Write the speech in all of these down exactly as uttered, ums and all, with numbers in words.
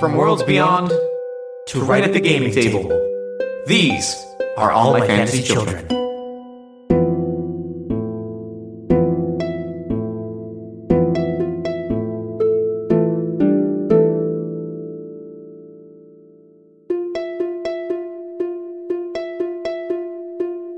From worlds beyond to right at the gaming table, these are All My Fantasy Children.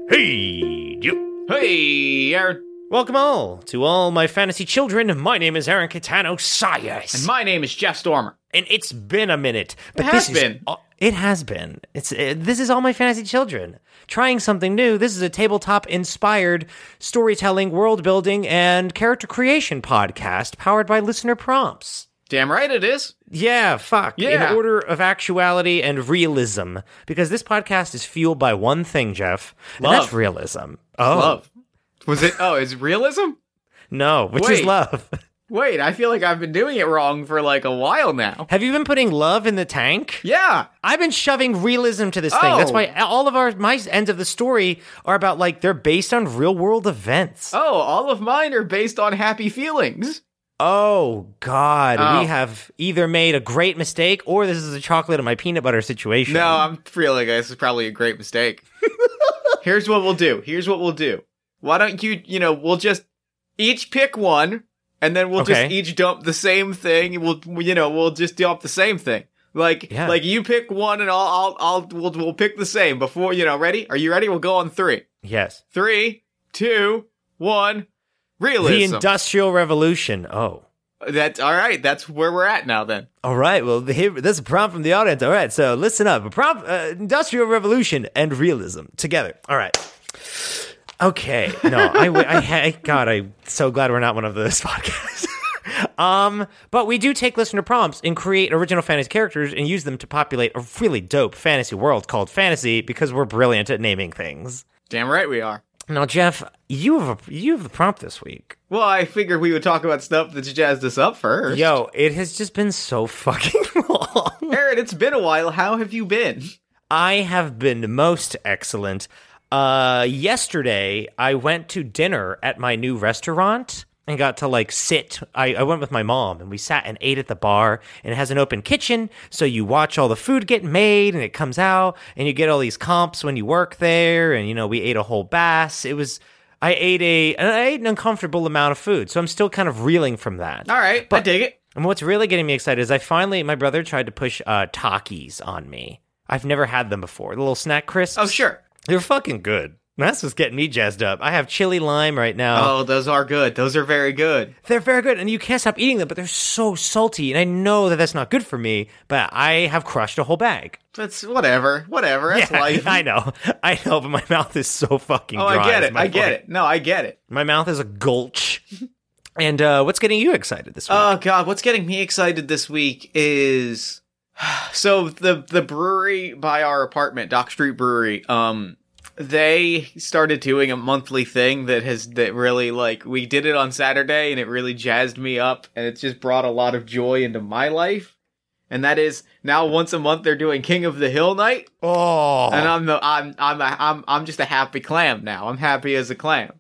Hey, yep. Hey, Aaron. Welcome all to All My Fantasy Children. My name is Aaron Kitano-Saias. And my name is Jeff Stormer. And it's been a minute. But it has this been. Is, it has been. It's it, This is All My Fantasy Children. Trying something new. This is a tabletop-inspired storytelling, world-building, and character creation podcast powered by listener prompts. Damn right it is. Yeah, fuck. Yeah. In order of actuality and realism. Because this podcast is fueled by one thing, Jeff. Love. And that's realism. Oh. Love. Was it? Oh, is realism? No, which Wait. is love. Wait, I feel like I've been doing it wrong for like a while now. Have you been putting love in the tank? Yeah. I've been shoving realism to this oh. thing. That's why all of our my ends of the story are about like they're based on real world events. Oh, all of mine are based on happy feelings. Oh, God. Oh. We have either made a great mistake or this is a chocolate and my peanut butter situation. No, I'm feeling like this is probably a great mistake. Here's what we'll do. Here's what we'll do. Why don't you, you know, we'll just each pick one. And then we'll okay. just each dump the same thing. We'll, you know, we'll just dump the same thing. Like, yeah. like you pick one, and I'll, I'll, I'll, we'll, we'll pick the same before, you know. Ready? Are you ready? We'll go on three. Yes. Three, two, one. Realism. The Industrial Revolution. Oh, that's all right. That's where we're at now. Then. All right. Well, here, this is a prompt from the audience. All right. So listen up. A prompt: uh, Industrial Revolution and realism together. All right. Okay, no, I, I, I, God, I'm so glad we're not one of those podcasts. um, but we do take listener prompts and create original fantasy characters and use them to populate a really dope fantasy world called fantasy because we're brilliant at naming things. Damn right we are. Now, Jeff, you have a, you have the prompt this week. Well, I figured we would talk about stuff that's jazzed us up first. Yo, it has just been so fucking long. Aaron, it's been a while. How have you been? I have been most excellent. Uh, yesterday I went to dinner at my new restaurant and got to like sit. I, I went with my mom and we sat and ate at the bar, and it has an open kitchen. So you watch all the food get made and it comes out and you get all these comps when you work there. And, you know, we ate a whole bass. It was, I ate a, and I ate an uncomfortable amount of food. So I'm still kind of reeling from that. All right. But, I dig it. And what's really getting me excited is I finally, my brother tried to push, uh, Takis on me. I've never had them before. The little snack crisps. Oh, sure. They're fucking good. That's what's getting me jazzed up. I have chili lime right now. Oh, those are good. Those are very good. They're very good, and you can't stop eating them, but they're so salty, and I know that that's not good for me, but I have crushed a whole bag. That's whatever. Whatever. That's yeah, life. I know. I know, but my mouth is so fucking oh, dry. Oh, I get it. I get point. it. No, I get it. My mouth is a gulch. And uh, what's getting you excited this week? Oh, God. What's getting me excited this week is... So the the brewery by our apartment, Dock Street Brewery, um, they started doing a monthly thing that has that really like we did it on Saturday and it really jazzed me up and it's just brought a lot of joy into my life. And that is now once a month they're doing King of the Hill night. Oh, and I'm the I'm I'm a, I'm I'm just a happy clam now. I'm happy as a clam.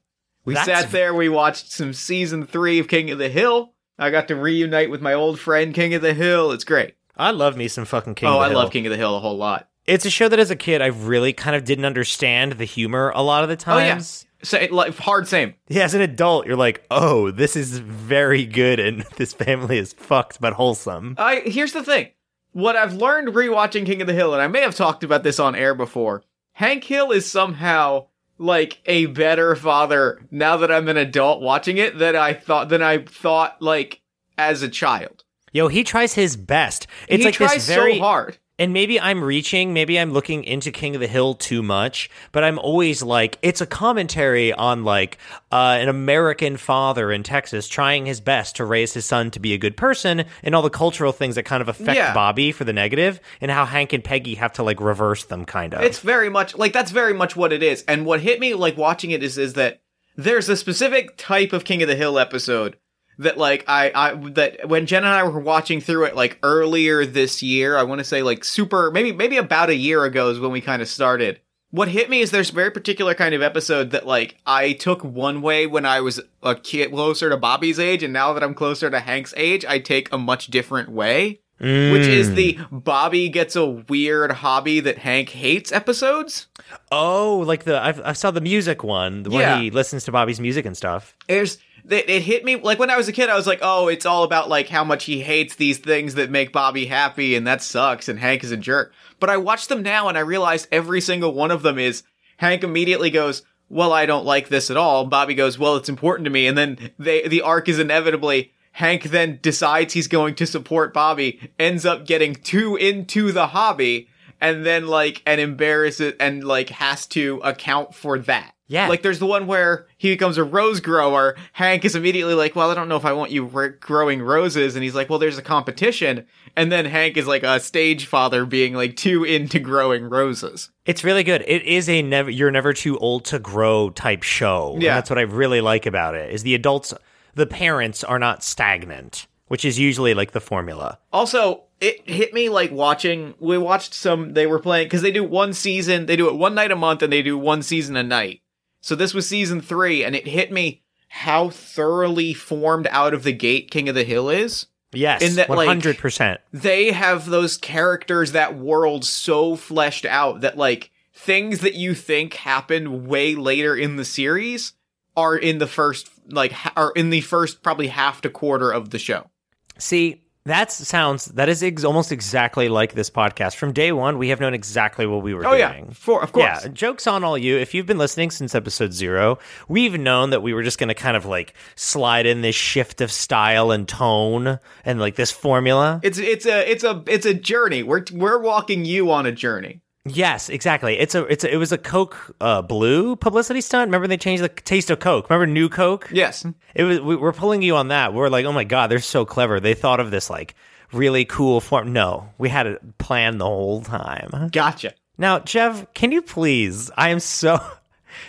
We That's... sat there, we watched some season three of King of the Hill. I got to reunite with my old friend King of the Hill. It's great. I love me some fucking King oh, of the Hill. Oh, I love King of the Hill a whole lot. It's a show that as a kid, I really kind of didn't understand the humor a lot of the times. Oh, yeah. So, like, hard same. Yeah, as an adult, you're like, oh, this is very good and this family is fucked but wholesome. I, here's the thing. What I've learned rewatching King of the Hill, and I may have talked about this on air before, Hank Hill is somehow... like a better father now that I'm an adult watching it than I thought, than I thought like as a child. Yo, he tries his best. It's he like tries this very so hard. And maybe I'm reaching, maybe I'm looking into King of the Hill too much, but I'm always like, it's a commentary on like uh, an American father in Texas trying his best to raise his son to be a good person and all the cultural things that kind of affect yeah. Bobby for the negative and how Hank and Peggy have to like reverse them kind of. It's very much like that's very much what it is. And what hit me like watching it is, is that there's a specific type of King of the Hill episode that like I, I that when Jen and I were watching through it like earlier this year, I want to say like super maybe maybe about a year ago is when we kind of started. What hit me is there's a very particular kind of episode that like I took one way when I was a kid closer to Bobby's age, and now that I'm closer to Hank's age, I take a much different way. Mm. Which is the Bobby gets a weird hobby that Hank hates episodes. Oh, like the I've, I saw the music one, the yeah. one he listens to Bobby's music and stuff. There's it, it hit me like when I was a kid. I was like, oh, it's all about like how much he hates these things that make Bobby happy, and that sucks. And Hank is a jerk. But I watched them now, and I realized every single one of them is Hank immediately goes, "Well, I don't like this at all." Bobby goes, "Well, it's important to me," and then they the arc is inevitably. Hank then decides he's going to support Bobby, ends up getting too into the hobby, and then, like, and embarrass it, and, like, has to account for that. Yeah. Like, there's the one where he becomes a rose grower, Hank is immediately like, well, I don't know if I want you re- growing roses, and he's like, well, there's a competition, and then Hank is, like, a stage father being, like, too into growing roses. It's really good. It is a never you're never too old to grow type show, yeah. And that's what I really like about it, is the adults... The parents are not stagnant, which is usually, like, the formula. Also, it hit me, like, watching... We watched some... They were playing... Because they do one season... They do it one night a month, and they do one season a night. So this was season three, and it hit me how thoroughly formed out of the gate King of the Hill is. Yes, in that, one hundred percent. Like, they have those characters, that world so fleshed out that, like, things that you think happened way later in the series... are in the first, like, are in the first probably half to quarter of the show. See, that sounds, that is ex- almost exactly like this podcast. From day one, we have known exactly what we were oh, doing. Oh, yeah, for, of course. Yeah, joke's on all you. If you've been listening since episode zero, we've known that we were just going to kind of, like, slide in this shift of style and tone and, like, this formula. It's it's a it's a, it's a journey. We're we're walking you on a journey. Yes, exactly. It's a it's a, it was a Coke uh, Blue publicity stunt. Remember they changed the taste of Coke. Remember New Coke? Yes. It was we we're pulling you on that. We we're like, "Oh my god, they're so clever. They thought of this like really cool form." No, we had it planned the whole time. Gotcha. Now, Jeff, can you please? I am so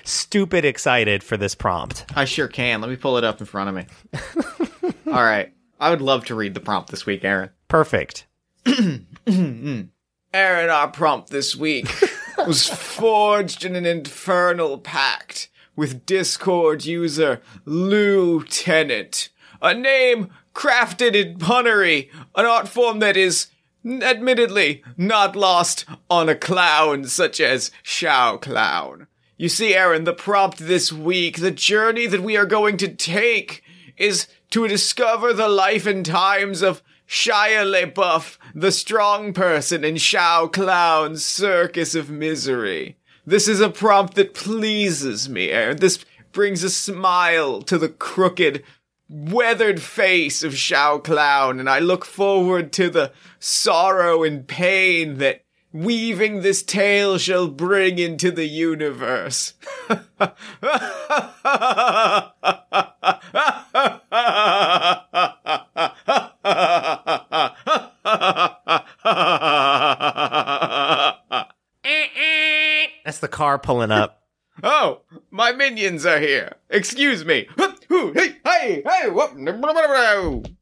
stupid excited for this prompt. I sure can. Let me pull it up in front of me. All right. I would love to read the prompt this week, Aaron. Perfect. Aaron, our prompt this week was forged in an infernal pact with Discord user Lieutenant, a name crafted in punnery, an art form that is admittedly not lost on a clown such as Xiao Clown. You see, Aaron, the prompt this week, the journey that we are going to take is to discover the life and times of Shia LaBeouf, the strong person in Xiao Clown's circus of misery. This is a prompt that pleases me, Aaron. This brings a smile to the crooked, weathered face of Xiao Clown, and I look forward to the sorrow and pain that weaving this tale shall bring into the universe. That's the car pulling up. Oh, my minions are here. Excuse me.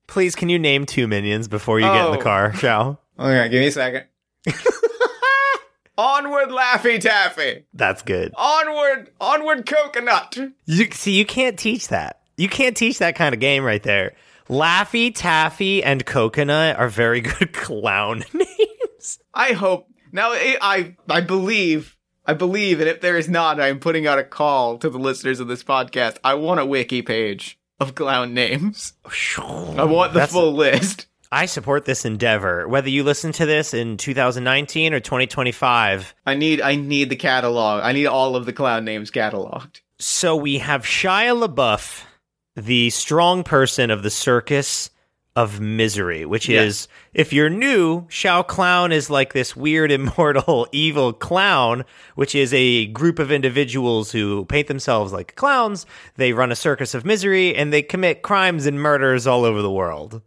Please, can you name two minions before you oh. get in the car, shall? Okay, give me a second. Onward, Laffy Taffy. That's good. Onward, onward, Coconut. You see, you can't teach that. You can't teach that kind of game right there. Laffy Taffy and Coconut are very good clown names. I hope now. I I believe I believe, and if there is not, I am putting out a call to the listeners of this podcast. I want a wiki page of clown names. I want the That's full a- list. I support this endeavor. Whether you listen to this in two thousand nineteen or twenty twenty-five, I need I need the catalog. I need all of the clown names cataloged. So we have Shia LaBeouf, the strong person of the circus of misery, which yeah. is, if you're new, Xiao Clown is like this weird, immortal, evil clown, which is a group of individuals who paint themselves like clowns. They run a circus of misery, and they commit crimes and murders all over the world.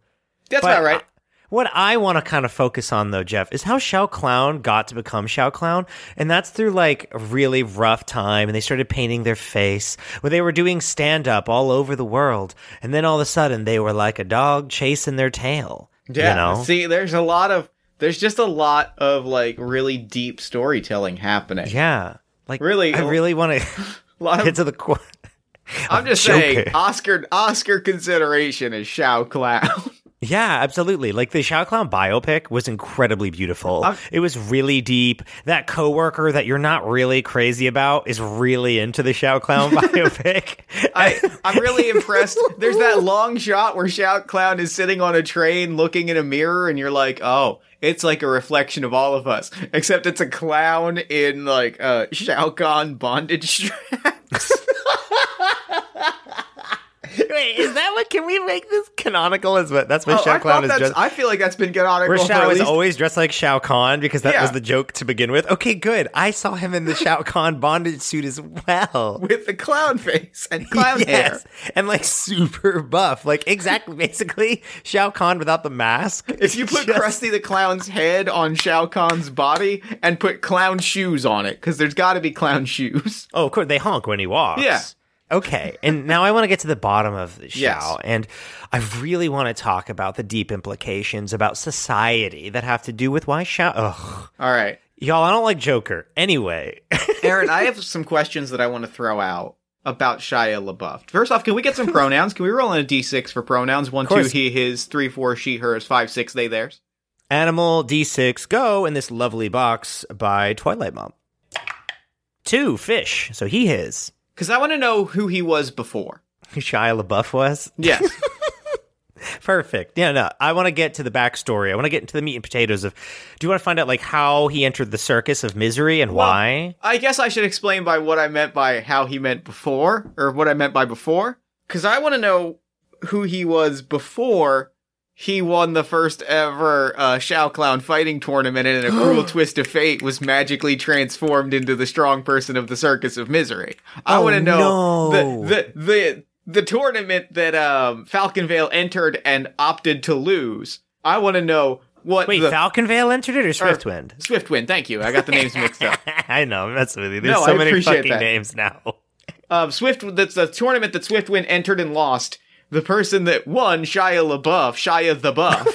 That's about right. I, what I want to kind of focus on, though, Jeff, is how Xiao Clown got to become Xiao Clown, and that's through, like, a really rough time, and they started painting their face, where they were doing stand-up all over the world, and then all of a sudden, they were like a dog chasing their tail, yeah, you know? See, there's a lot of, there's just a lot of, like, really deep storytelling happening. Yeah. Like, really, I really want to get to the core. I'm just Joker. saying, Oscar, Oscar consideration is Xiao Clown. Yeah, absolutely. Like the Xiao Clown biopic was incredibly beautiful. Uh, it was really deep. That coworker that you're not really crazy about is really into the Xiao Clown biopic. I, I'm really impressed. There's that long shot where Xiao Clown is sitting on a train looking in a mirror and you're like, oh, it's like a reflection of all of us, except it's a clown in like uh, Xiao Kahn bondage straps. Wait, is that what, can we make this canonical? Is what, that's what oh, Xiao Clown is dressed. I feel like that's been canonical. Where Xiao is least... always dressed like Xiao Kahn because that yeah. was the joke to begin with. Okay, good. I saw him in the Xiao Kahn bondage suit as well. With the clown face and clown yes. hair. And like super buff. Like exactly, basically Xiao Kahn without the mask. If you put just... Krusty the Clown's head on Xiao Kahn's body and put clown shoes on it, because there's got to be clown shoes. Oh, of course. They honk when he walks. Yeah. Okay, and now I want to get to the bottom of the show, yes. and I really want to talk about the deep implications about society that have to do with why Xiao... Ugh. All right. Y'all, I don't like Joker. Anyway. Aaron, I have some questions that I want to throw out about Shia LaBeouf. First off, can we get some pronouns? Can we roll on a d six for pronouns? One, two, he, his, three, four, she, hers, five, six, they, theirs. Animal d six, go in this lovely box by Twilight Mom. Two, fish, so he, his. Because I want to know who he was before. Who Shia LaBeouf was? Yes. Perfect. Yeah, no, I want to get to the backstory. I want to get into the meat and potatoes of, do you want to find out, like, how he entered the circus of misery and well, why? I guess I should explain by what I meant by how he meant before, or what I meant by before. Because I want to know who he was before he won the first ever uh, Xiao Clown fighting tournament and in a cruel twist of fate was magically transformed into the strong person of the circus of misery. I oh, want to know no. the, the the the tournament that um, Falcon Vale entered and opted to lose. I want to know what Wait, the... Falcon Vale entered it or Swiftwind? Or, Swiftwind, thank you. I got the names mixed up. I know, I'm messing with you. There's no, so I many fucking that. names now. Um, Swift, that's the tournament that Swiftwind entered and lost. The person that won, Shia LaBeouf, Shia the Buff.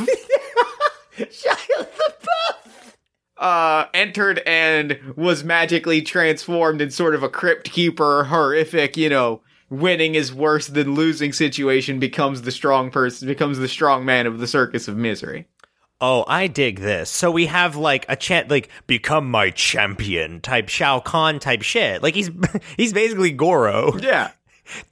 Shia the Buff! Uh, entered and was magically transformed in sort of a crypt keeper, horrific, you know, winning is worse than losing situation, becomes the strong person, becomes the strong man of the circus of misery. Oh, I dig this. So we have like a chant, like become my champion type Xiao Kahn type shit. Like he's he's basically Goro. Yeah.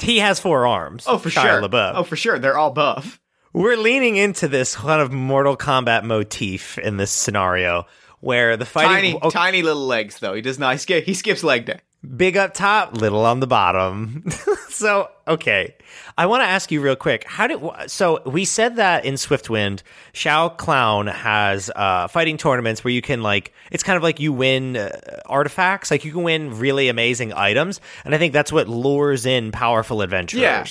He has four arms. Oh, for Shia sure. LaBeouf. Oh, for sure. They're all buff. We're leaning into this kind of Mortal Kombat motif in this scenario where the fighting... Tiny, okay. tiny little legs, though. He does not... He, sk- he skips leg day. Big up top, little on the bottom. So, okay. I want to ask you real quick. How did... So, we said that in Swiftwind, Xiao Clown has uh, fighting tournaments where you can, like... It's kind of like you win uh, artifacts. Like, you can win really amazing items. And I think that's what lures in powerful adventurers. Yeah.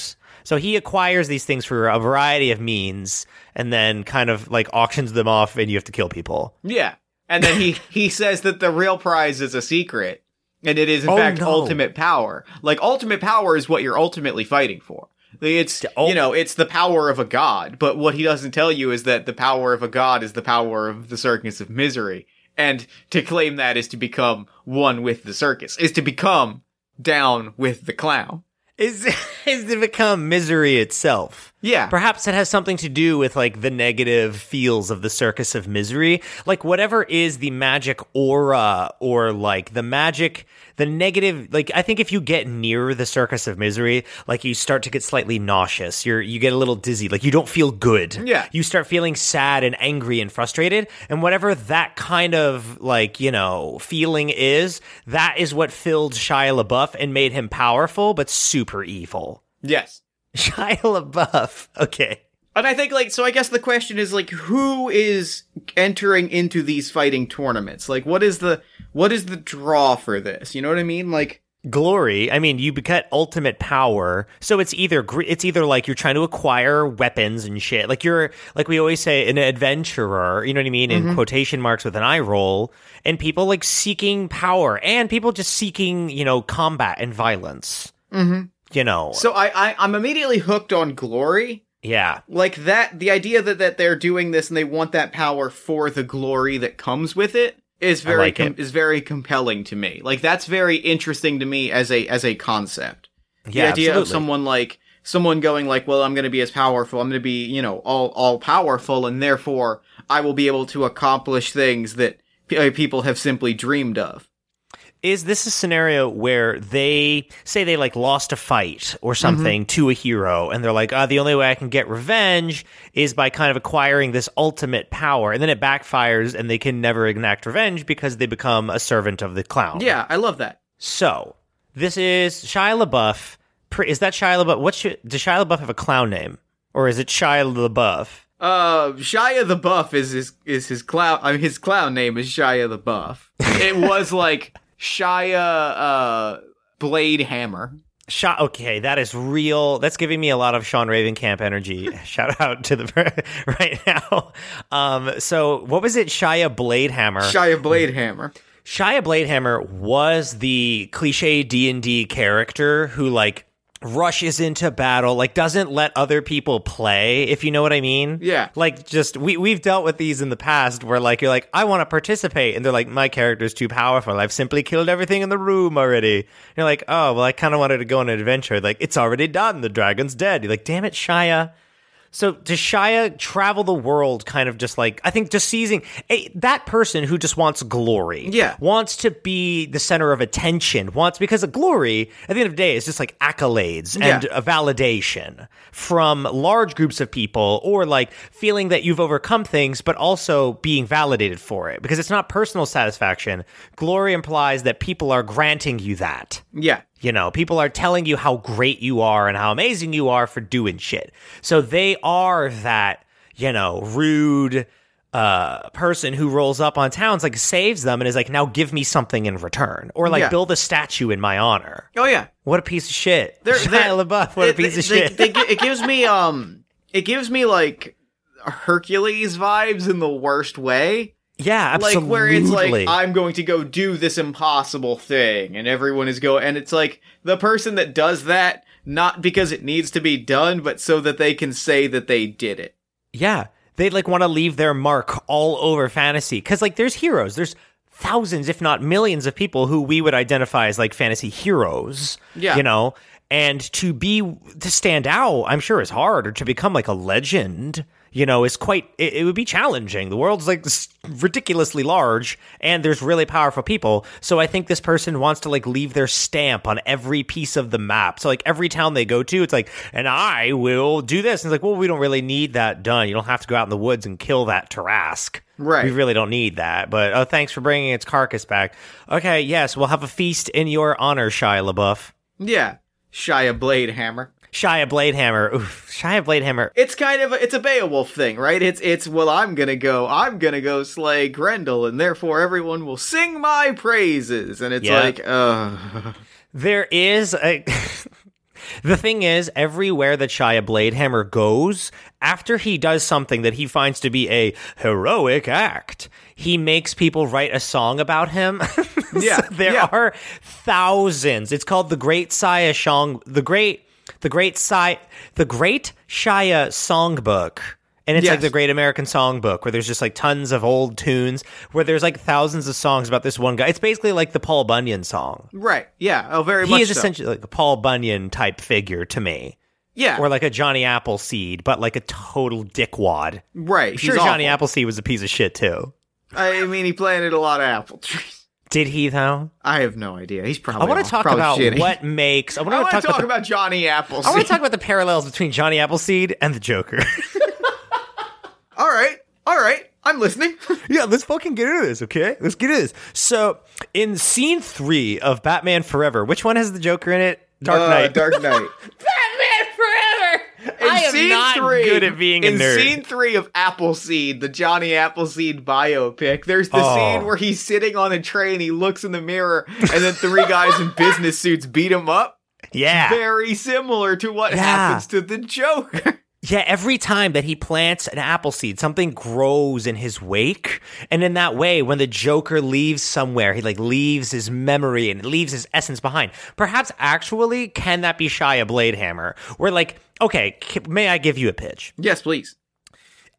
So, he acquires these things for a variety of means and then kind of, like, auctions them off and you have to kill people. Yeah. And then he, he says that the real prize is a secret. And it is, in oh, fact, no. ultimate power. Like, ultimate power is what you're ultimately fighting for. It's, you know, it's the power of a god. But what he doesn't tell you is that the power of a god is the power of the circus of misery. And to claim that is to become one with the circus, is to become down with the clown. Is is to become misery itself. Yeah. Perhaps it has something to do with, like, the negative feels of the circus of misery. Like, whatever is the magic aura or, like, the magic, the negative, like, I think if you get near the circus of misery, like, you start to get slightly nauseous. You're, you get a little dizzy. Like, you don't feel good. Yeah. You start feeling sad and angry and frustrated. And whatever that kind of, like, you know, feeling is, that is what filled Shia LaBeouf and made him powerful, but super evil. Yes. Shia LaBeouf. Okay. And I think, like, so I guess the question is, like, who is entering into these fighting tournaments? Like, what is the, what is the draw for this? You know what I mean? Like, glory. I mean, you get ultimate power. So it's either, it's either like you're trying to acquire weapons and shit. Like you're, like we always say, an adventurer, you know what I mean? In mm-hmm. quotation marks with an eye roll, and people like seeking power and people just seeking, you know, combat and violence. Mm-hmm. You know, so I, I I'm immediately hooked on glory. Yeah, like that. The idea that, that they're doing this and they want that power for the glory that comes with it is very like com- it. is very compelling to me. Like that's very interesting to me as a as a concept. The yeah, idea absolutely. of someone like someone going like, well, I'm going to be as powerful. I'm going to be, you know, all, all powerful. And therefore I will be able to accomplish things that p- people have simply dreamed of. Is this a scenario where they say they like lost a fight or something mm-hmm. to a hero, and they're like, oh, the only way I can get revenge is by kind of acquiring this ultimate power, and then it backfires and they can never enact revenge because they become a servant of the clown? Yeah, I love that. So this is Shia LaBeouf. Is that Shia LaBeouf? What's your, does Shia LaBeouf have a clown name, or is it Shia LaBeouf? Uh, Shia the Buff is his is his clown. I mean, his clown name is Shia the Buff. It was like. Shia uh, Bladehammer. Shia, okay, that is real. That's giving me a lot of Sean Ravenkamp energy. Shout out to the right now. Um, so what was it? Shia Bladehammer. Shia Bladehammer. Shia Bladehammer was the cliche D and D character who like rushes into battle, like doesn't let other people play, if you know what I mean. Yeah. Like just we we've dealt with these in the past where like you're like, I want to participate, and they're like, my character's too powerful. I've simply killed everything in the room already. And you're like, oh well, I kinda wanted to go on an adventure. Like, it's already done. The dragon's dead. You're like, damn it, Shia. So does Shia travel the world kind of just like, I think just seizing a, that person who just wants glory, yeah, wants to be the center of attention, wants, because of glory, at the end of the day, is just like accolades yeah. and a validation from large groups of people, or like feeling that you've overcome things, but also being validated for it, because it's not personal satisfaction. Glory implies that people are granting you that. Yeah. You know, people are telling you how great you are and how amazing you are for doing shit. So they are that, you know, rude uh, person who rolls up on towns, like saves them and is like, now give me something in return. Or like yeah. build a statue in my honor. Oh, yeah. What a piece of shit. They're, Shia they're, LaBeouf, what it, a piece of they, shit. They, it gives me, um, it gives me like Hercules vibes in the worst way. Yeah, absolutely. Like, where it's like, I'm going to go do this impossible thing, and everyone is go, and it's like, the person that does that, not because it needs to be done, but so that they can say that they did it. Yeah, they, like, want to leave their mark all over fantasy, because, like, there's heroes, there's thousands, if not millions of people who we would identify as, like, fantasy heroes, yeah. you know, and to be, to stand out, I'm sure is hard, or to become, like, a legend, you know, is quite, it, it would be challenging. The world's like ridiculously large, and there's really powerful people. So I think this person wants to like leave their stamp on every piece of the map. So like every town they go to, it's like, and I will do this. And it's like, well, we don't really need that done. You don't have to go out in the woods and kill that Tarrasque. Right. We really don't need that. But oh, thanks for bringing its carcass back. Okay, yes, we'll have a feast in your honor, Shia LaBeouf. Yeah, Shia Bladehammer. Shia Bladehammer. Oof, Shia Bladehammer. It's kind of, a, it's a Beowulf thing, right? It's, it's, well, I'm gonna go, I'm gonna go slay Grendel, and therefore everyone will sing my praises. And it's yeah. like, uh There is a... The thing is, everywhere that Shia Bladehammer goes, after he does something that he finds to be a heroic act, he makes people write a song about him. yeah. So there yeah. are thousands. It's called the Great Shia Song, the Great... The Great Shia, the Great Shia Songbook, and it's yes. like the Great American Songbook, where there's just like tons of old tunes, where there's like thousands of songs about this one guy. It's basically like the Paul Bunyan song, right? Yeah, oh, very. He much is so. essentially like a Paul Bunyan type figure to me. Yeah, or like a Johnny Appleseed, but like a total dickwad. Right. I'm sure, Johnny Appleseed was a piece of shit too. I mean, he planted a lot of apple trees. Did he, though? I have no idea. He's probably I want to talk about shitty. what makes... I want to I want talk, to talk about, the, about Johnny Appleseed. I want to talk about the parallels between Johnny Appleseed and the Joker. All right. All right. I'm listening. Yeah, let's fucking get into this, okay? Let's get into this. So, in scene three of Batman Forever, which one has the Joker in it? Dark uh, Knight. Dark Knight. In I am scene not three, good at being a in nerd. In scene three of Appleseed, the Johnny Appleseed biopic, there's the oh. scene where he's sitting on a train, he looks in the mirror, and then three guys in business suits beat him up. Yeah. Very similar to what yeah. happens to the Joker. Yeah, every time that he plants an apple seed, something grows in his wake. And in that way, when the Joker leaves somewhere, he like leaves his memory and leaves his essence behind. Perhaps actually, can that be Shia Bladehammer? Where like, okay, may I give you a pitch? Yes, please.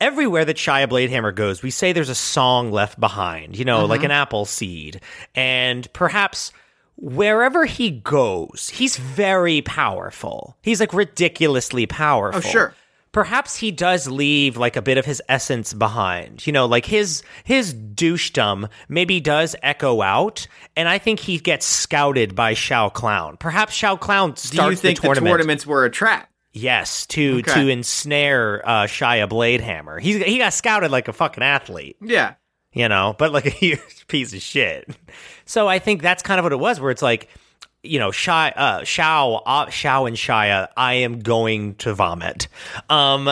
Everywhere that Shia Bladehammer goes, we say there's a song left behind, you know, mm-hmm. like an apple seed. And perhaps... wherever he goes, he's very powerful. He's like ridiculously powerful. Oh, sure. Perhaps he does leave like a bit of his essence behind, you know, like his his douchedom maybe does echo out, and I think he gets scouted by Xiao Clown. Perhaps Xiao Clown starts the tournament. Do you think the, the tournaments were a trap? Yes, to okay. to ensnare uh, Shia Bladehammer. He he got scouted like a fucking athlete. Yeah, you know, but like a huge piece of shit. So I think that's kind of what it was, where it's like, you know, Shia, uh, Xiao, uh, Xiao and Shia, I am going to vomit. Um,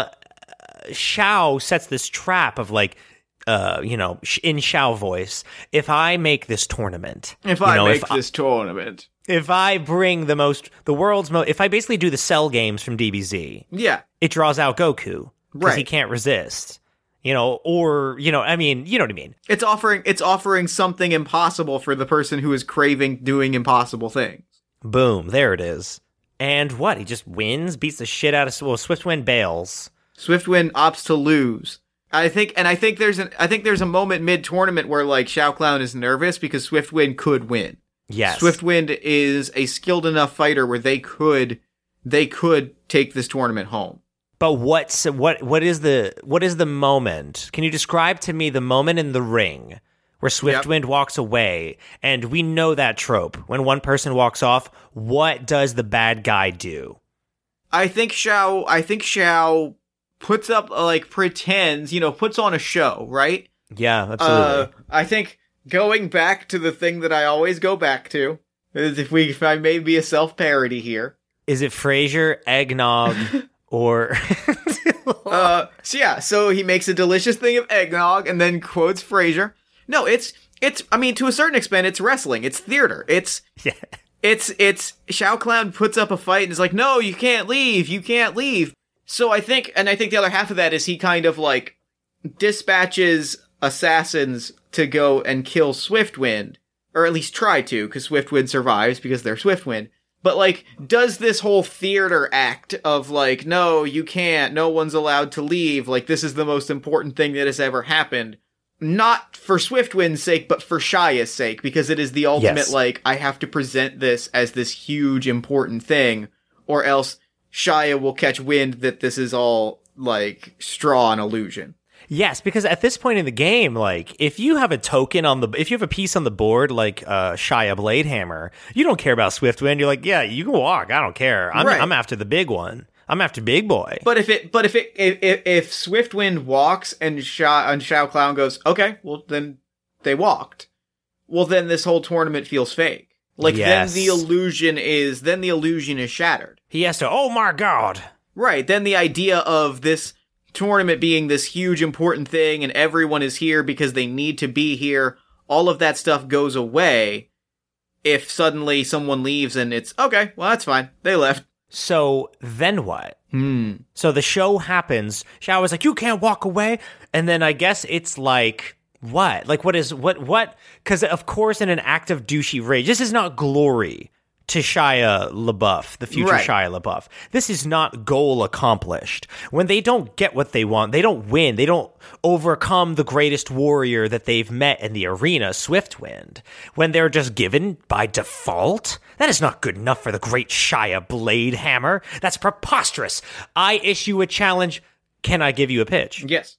Xiao sets this trap of like, uh, you know, in Xiao voice, if I make this tournament. If I know, make if this I, tournament. If I bring the most, the world's most, if I basically do the Cell games from D B Z. Yeah. It draws out Goku. Because right. he can't resist. You know, or, you know, I mean, you know what I mean. It's offering it's offering something impossible for the person who is craving doing impossible things. Boom, there it is. And what? He just wins, beats the shit out of, well, Swiftwind bails. Swiftwind opts to lose. I think, and I think there's an I think there's a moment mid-tournament where, like, Xiao Clown is nervous because Swiftwind could win. Yes. Swiftwind is a skilled enough fighter where they could they could take this tournament home. But what's what what is the what is the moment? Can you describe to me the moment in the ring where Swiftwind yep. walks away? And we know that trope. When one person walks off, what does the bad guy do? I think Xiao I think Xiao puts up like pretends, you know, puts on a show, right? Yeah, absolutely. Uh, I think going back to the thing that I always go back to is if we if I may be a self-parody here. Is it Frasier, eggnog? Or uh, so yeah, so he makes a delicious thing of eggnog and then quotes Frasier. No, it's it's. I mean, to a certain extent, it's wrestling. It's theater. It's yeah. It's it's. Xiao Clown puts up a fight and is like, "No, you can't leave. You can't leave." So I think, and I think the other half of that is he kind of like dispatches assassins to go and kill Swiftwind, or at least try to, because Swiftwind survives because they're Swiftwind. But, like, does this whole theater act of, like, no, you can't, no one's allowed to leave, like, this is the most important thing that has ever happened, not for Swiftwind's sake, but for Shia's sake, because it is the ultimate, yes. like, I have to present this as this huge, important thing, or else Shia will catch wind that this is all, like, straw and illusion. Yes, because at this point in the game, like, if you have a token on the, if you have a piece on the board, like uh, Shia Bladehammer, you don't care about Swiftwind. You're like, yeah, you can walk. I don't care. I'm, right. I'm after the big one. I'm after Big Boy. But if it, but if it, if, if, if Swiftwind walks and Shia, and Xiao Clown goes, okay, well then they walked. Well then this whole tournament feels fake. Like yes. then the illusion is, then the illusion is shattered. He has to. Oh my God. Right. Then the idea of this tournament being this huge important thing and everyone is here because they need to be here, all of that stuff goes away if suddenly someone leaves and it's okay, well that's fine, they left, so then what? mm. So the show happens. Xiao is like, you can't walk away, and then I guess it's like what like what is what what because of course in an act of douchey rage, this is not glory to Shia LaBeouf, the future right. Shia LaBeouf. This is not goal accomplished. When they don't get what they want, they don't win, they don't overcome the greatest warrior that they've met in the arena, Swiftwind. When they're just given by default, that is not good enough for the great Shia Bladehammer. That's preposterous. I issue a challenge. Can I give you a pitch? Yes.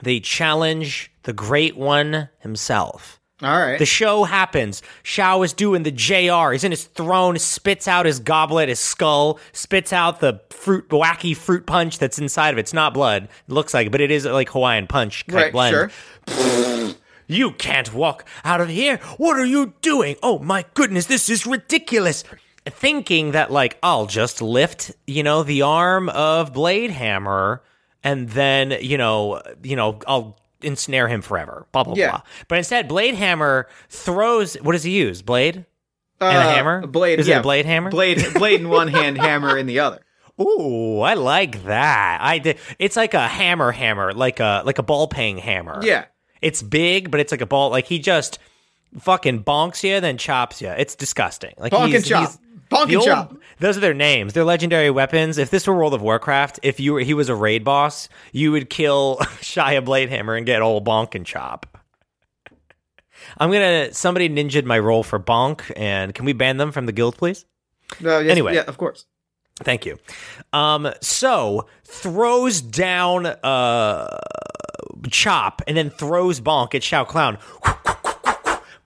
They challenge the great one himself. All right. The show happens. Xiao is doing the J R. He's in his throne, spits out his goblet, his skull, spits out the fruit, wacky fruit punch that's inside of it. It's not blood. It looks like it, but it is like Hawaiian punch kind of blend. Sure. You can't walk out of here. What are you doing? Oh my goodness, this is ridiculous. Thinking that like, I'll just lift, you know, the arm of Bladehammer and then, you know, you know, I'll ensnare him forever, blah blah yeah. blah. But instead, Bladehammer throws. What does he use? Blade uh, and a hammer. Blade is yeah. it a blade hammer? Blade, blade in one hand, hammer in the other. Ooh, I like that. I did. It's like a hammer, hammer, like a like a ball pang hammer. Yeah, it's big, but it's like a ball. Like he just fucking bonks you, then chops you. It's disgusting. Like bonk he's, and chop. He's, Bonk and old, Chop. Those are their names. They're legendary weapons. If this were World of Warcraft, if you were, he was a raid boss, you would kill Shia Bladehammer and get old Bonk and Chop. I'm going to, somebody ninja'd my role for Bonk, and can we ban them from the guild, please? No, uh, yes, anyway. Yeah, of course. Thank you. Um, so throws down uh, Chop and then throws Bonk at Xiao Clown.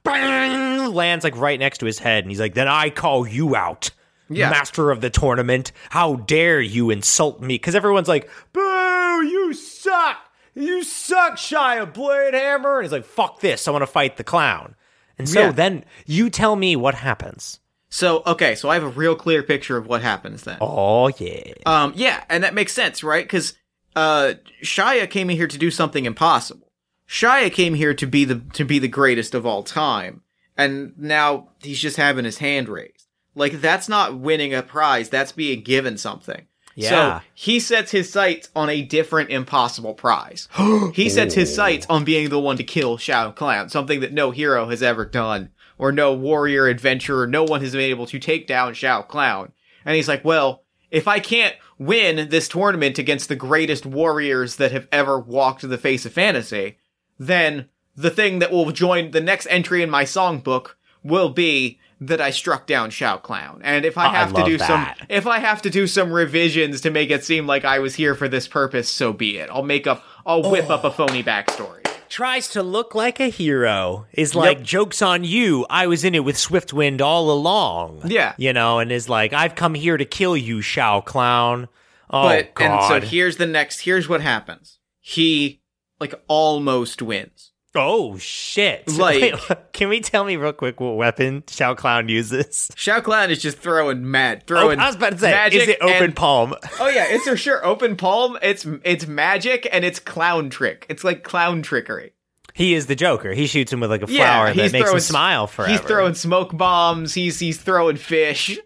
Bang! Lands like right next to his head, and he's like, "Then I call you out, yeah. master of the tournament. How dare you insult me?" Because everyone's like, "Boo! You suck! You suck, Shia Bladehammer!" And he's like, "Fuck this! I want to fight the clown." And so yeah. then you tell me what happens. So, okay, so I have a real clear picture of what happens then. Oh, yeah. Um, yeah, and that makes sense, right? Because uh, Shia came in here to do something impossible. Shia came here to be the to be the greatest of all time, and now he's just having his hand raised. Like, that's not winning a prize, that's being given something. Yeah. So, he sets his sights on a different impossible prize. He sets his sights on being the one to kill Xiao Clown, something that no hero has ever done. Or no warrior adventurer, no one has been able to take down Xiao Clown. And he's like, well, if I can't win this tournament against the greatest warriors that have ever walked the face of fantasy, then the thing that will join the next entry in my songbook will be that I struck down Xiao Clown. And if I have oh, I to do that. some, if I have to do some revisions to make it seem like I was here for this purpose, so be it. I'll make up, I'll whip oh. up a phony backstory. Tries to look like a hero, is like, yep. joke's on you, I was in it with Swiftwind all along. Yeah. You know, and is like, I've come here to kill you, Xiao Clown. Oh, but, God. And so here's the next, here's what happens. He, like, almost wins. Oh, shit. Like, wait, can we tell me real quick what weapon Xiao Clown uses? Xiao Clown is just throwing mad, throwing oh, I was about to say, magic is it open and, palm? Oh, yeah, it's for sure open palm. It's it's magic, and it's clown trick. It's like clown trickery. He is the Joker. He shoots him with, like, a flower yeah, that makes him smile forever. He's throwing smoke bombs. He's he's throwing fish.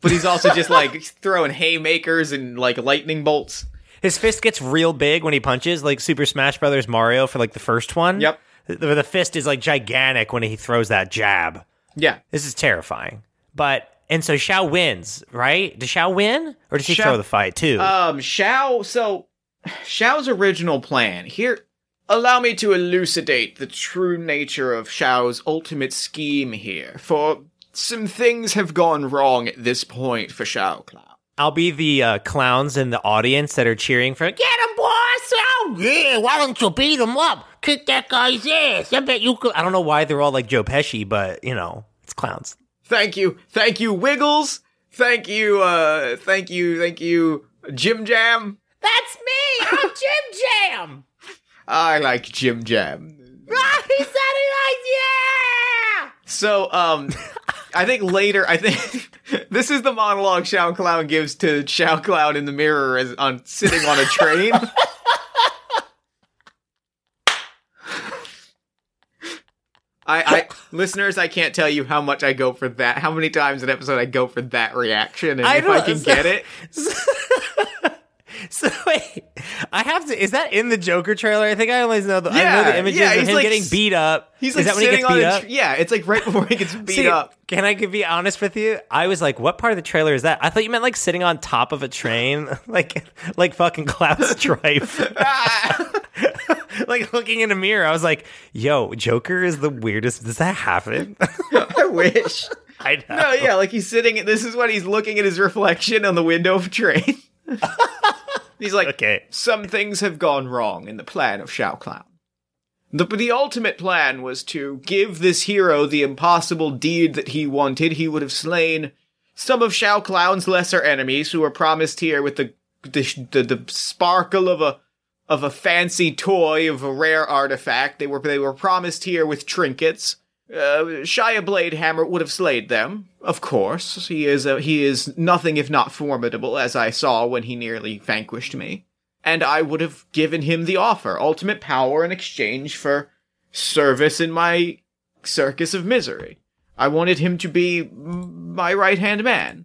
But he's also just, like, throwing haymakers and, like, lightning bolts. His fist gets real big when he punches, like Super Smash Brothers Mario for, like, the first one. Yep. The, the fist is, like, gigantic when he throws that jab. Yeah. This is terrifying. But, and so Xiao wins, right? Does Xiao win? Or does he Xiao, throw the fight, too? Um, Xiao, so, Xiao's original plan, here, allow me to elucidate the true nature of Xiao's ultimate scheme here, for some things have gone wrong at this point for Xiao Clown. I'll be the uh, clowns in the audience that are cheering for, get him, boys! Oh, yeah, why don't you beat him up? Kick that guy's ass. I bet you could. I don't know why they're all like Joe Pesci, but, you know, it's clowns. Thank you. Thank you, Wiggles. Thank you, uh, thank you, thank you, Jim Jam. That's me! I'm Jim Jam! I like Jim Jam. He said he likes, yeah! So, um... I think later, I think this is the monologue Xiao Clown gives to Xiao Clown in the mirror as on sitting on a train. I, I listeners, I can't tell you how much I go for that. How many times an episode I go for that reaction, and I if I can so, get it. So, so wait, I have to. Is that in the Joker trailer? I think I only know the, yeah, I know the images yeah, of him like, getting beat up. He's like is that when he gets beat a, up? Yeah, it's like right before he gets beat See, up. Can I be honest with you? I was like, what part of the trailer is that? I thought you meant like sitting on top of a train, like like fucking Klaus Strife. Like looking in a mirror. I was like, yo, Joker is the weirdest. Does that happen? I wish. I know. No, yeah, like he's sitting, this is what he's looking at his reflection on the window of a train. He's like, okay. Some things have gone wrong in the plan of Xiao Clown. The, the ultimate plan was to give this hero the impossible deed that he wanted. He would have slain some of Xiao Clown's lesser enemies, who were promised here with the the, the, the sparkle of a of a fancy toy of a rare artifact. They were they were promised here with trinkets. Uh, Shia Bladehammer would have slayed them, of course. He is a, he is nothing if not formidable, as I saw when he nearly vanquished me. And I would have given him the offer, ultimate power in exchange for service in my circus of misery. I wanted him to be my right-hand man.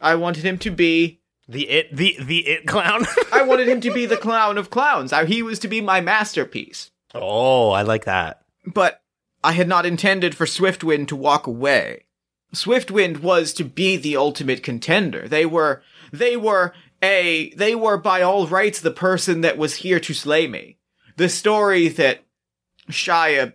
I wanted him to be... The it, the, the it clown? I wanted him to be the clown of clowns. I, he was to be my masterpiece. Oh, I like that. But I had not intended for Swiftwind to walk away. Swiftwind was to be the ultimate contender. They were... They were... A, they were by all rights the person that was here to slay me. The story that Shia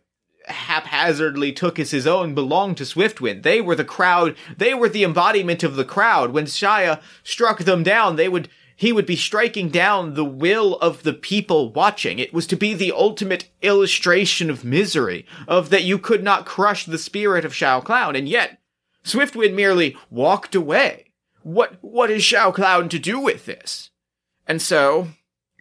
haphazardly took as his own belonged to Swiftwind. They were the crowd. They were the embodiment of the crowd. When Shia struck them down, they would he would be striking down the will of the people watching. It was to be the ultimate illustration of misery, of that you could not crush the spirit of Xiao Clown, and yet Swiftwind merely walked away. What what is Xiao Clown to do with this? And so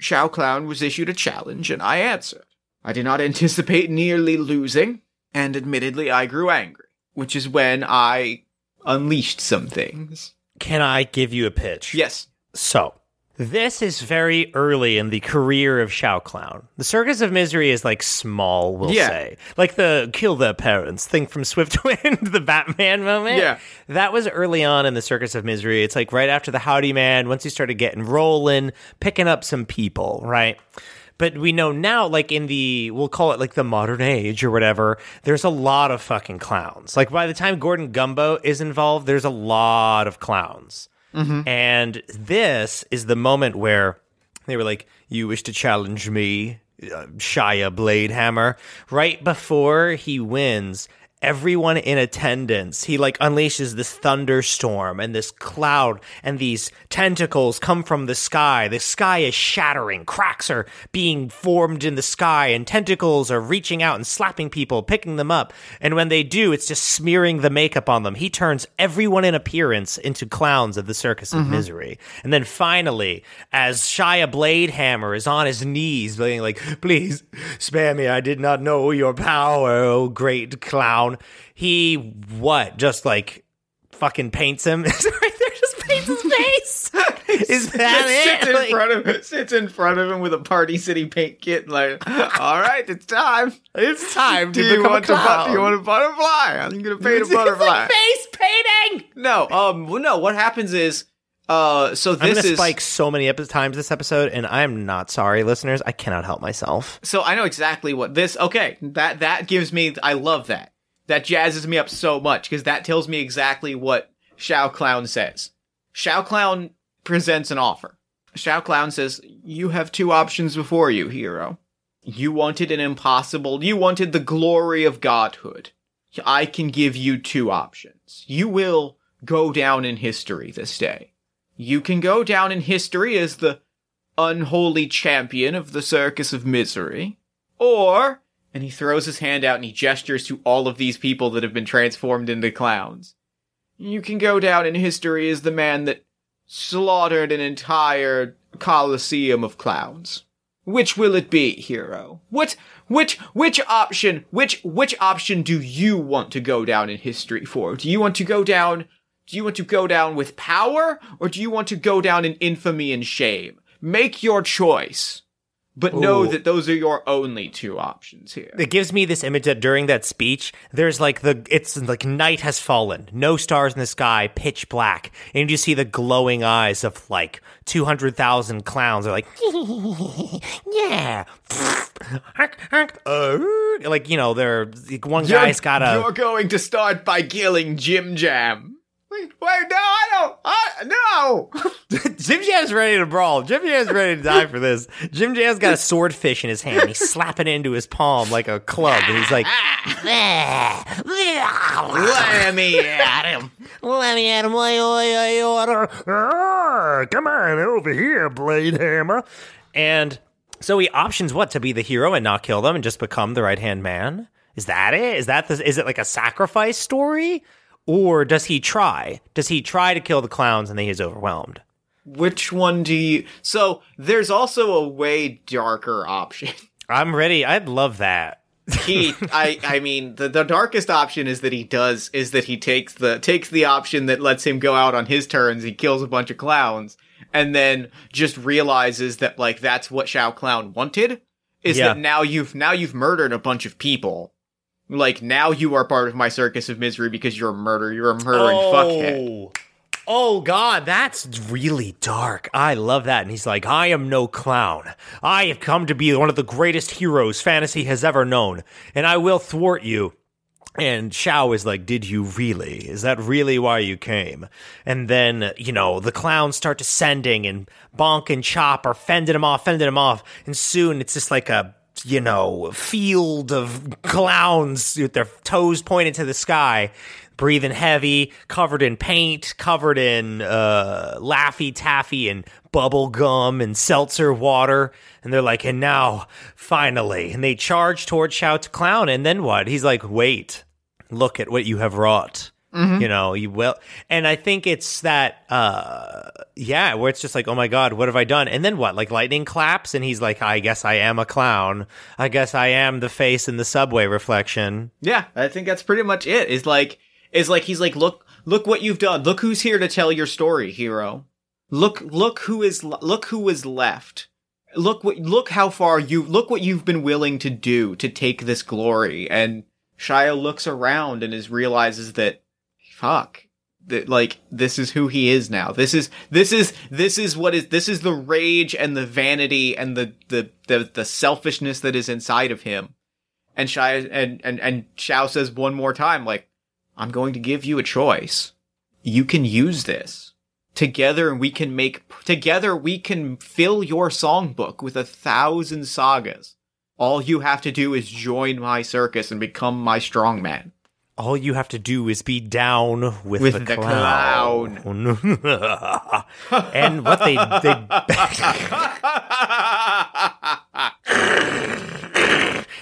Xiao Clown was issued a challenge, and I answered. I did not anticipate nearly losing, and admittedly I grew angry, which is when I unleashed some things. Can I give you a pitch? Yes. So, this is very early in the career of Xiao Clown. The Circus of Misery is, like, small, we'll yeah. say. Like the kill their parents thing from Swiftwind, the Batman moment. Yeah. That was early on in the Circus of Misery. It's, like, right after the Howdy Man, once he started getting rolling, picking up some people, right? But we know now, like, in the, we'll call it, like, the modern age or whatever, there's a lot of fucking clowns. Like, by the time Gordon Gumbo is involved, there's a lot of clowns. Mm-hmm. And this is the moment where they were like, you wish to challenge me, uh, Shia Bladehammer. Right before he wins, everyone in attendance, he, like, unleashes this thunderstorm and this cloud, and these tentacles come from the sky. The sky is shattering. Cracks are being formed in the sky, and tentacles are reaching out and slapping people, picking them up. And when they do, it's just smearing the makeup on them. He turns everyone in appearance into clowns of the Circus of mm-hmm. Misery. And then finally, as Shia Bladehammer is on his knees, being like, please spare me. I did not know your power, oh great clown. He, what, just, like, fucking paints him? Right there, just paints his face? Is that it? Sits, like, in front of, sits in front of him with a Party City paint kit and, like, all right, it's time. It's time to do become you want a clown. To, do you want a butterfly? I'm going to paint a butterfly. It's like face painting! No, um, no, what happens is, uh, so this I'm gonna is... I'm going to spike so many epi- times this episode, and I'm not sorry, listeners. I cannot help myself. So I know exactly what this... Okay, that that gives me... I love that. That jazzes me up so much, because that tells me exactly what Xiao Clown says. Xiao Clown presents an offer. Xiao Clown says, you have two options before you, hero. You wanted an impossible, you wanted the glory of godhood. I can give you two options. You will go down in history this day. You can go down in history as the unholy champion of the Circus of Misery, or... And he throws his hand out and he gestures to all of these people that have been transformed into clowns. You can go down in history as the man that slaughtered an entire coliseum of clowns. Which will it be, hero? What, which, which option, which, which option do you want to go down in history for? Do you want to go down, do you want to go down with power? Or do you want to go down in infamy and shame? Make your choice. But know Ooh. that those are your only two options here. It gives me this image that during that speech, there's like the, it's like night has fallen. No stars in the sky, pitch black. And you see the glowing eyes of like two hundred thousand clowns are like, yeah. Like, you know, they're, like one you're, guy's got a. You're going to start by killing Jim Jam. Wait, wait, no, I don't, I, no! Jim Jam's ready to brawl. Jim Jam's ready to die for this. Jim Jam's got a swordfish in his hand. He's slapping it into his palm like a club, and he's like, let me at him. Let me at him. I order. Come on over here, Bladehammer. And so he options what? To be the hero and not kill them and just become the right-hand man? Is that it? Is that the, is it like a sacrifice story? Or does he try? Does he try to kill the clowns and then he's overwhelmed? Which one do you... So, there's also a way darker option. I'm ready. I'd love that. He, I, I mean, the, the darkest option is that he does, is that he takes the, takes the option that lets him go out on his turns, he kills a bunch of clowns, and then just realizes that, like, that's what Xiao Clown wanted, is yeah. that now you've, now you've murdered a bunch of people. Like, now you are part of my Circus of Misery because you're a murderer. You're a murdering oh. fuckhead. Oh, God, that's really dark. I love that. And he's like, I am no clown. I have come to be one of the greatest heroes fantasy has ever known. And I will thwart you. And Xiao is like, did you really? Is that really why you came? And then, you know, the clowns start descending. And Bonk and Chop are fending him off, fending him off. And soon it's just like a... you know, field of clowns with their toes pointed to the sky, breathing heavy, covered in paint, covered in uh, Laffy Taffy and bubble gum and seltzer water. And they're like, and now, finally. And they charge towards Xiao Clown, and then what? He's like, wait, look at what you have wrought. Mm-hmm. You know, you will. And I think it's that, uh, yeah, where it's just like, oh my God, what have I done? And then what? Like lightning claps, and he's like, I guess I am a clown. I guess I am the face in the subway reflection. Yeah, I think that's pretty much it. It's like, it's like he's like, look, look what you've done. Look who's here to tell your story, hero. Look, look who is, look who is left. Look what, look how far you, look what you've been willing to do to take this glory. And Shia looks around and is realizes that. Fuck. That, like, this is who he is now. This is, this is, this is what is, this is the rage and the vanity and the, the, the, the selfishness that is inside of him. And Shia, and, and, and Xiao says one more time, like, I'm going to give you a choice. You can use this. Together we can make, together we can fill your songbook with a thousand sagas. All you have to do is join my circus and become my strongman. All you have to do is be down with, with the, the clown. clown. And what they... they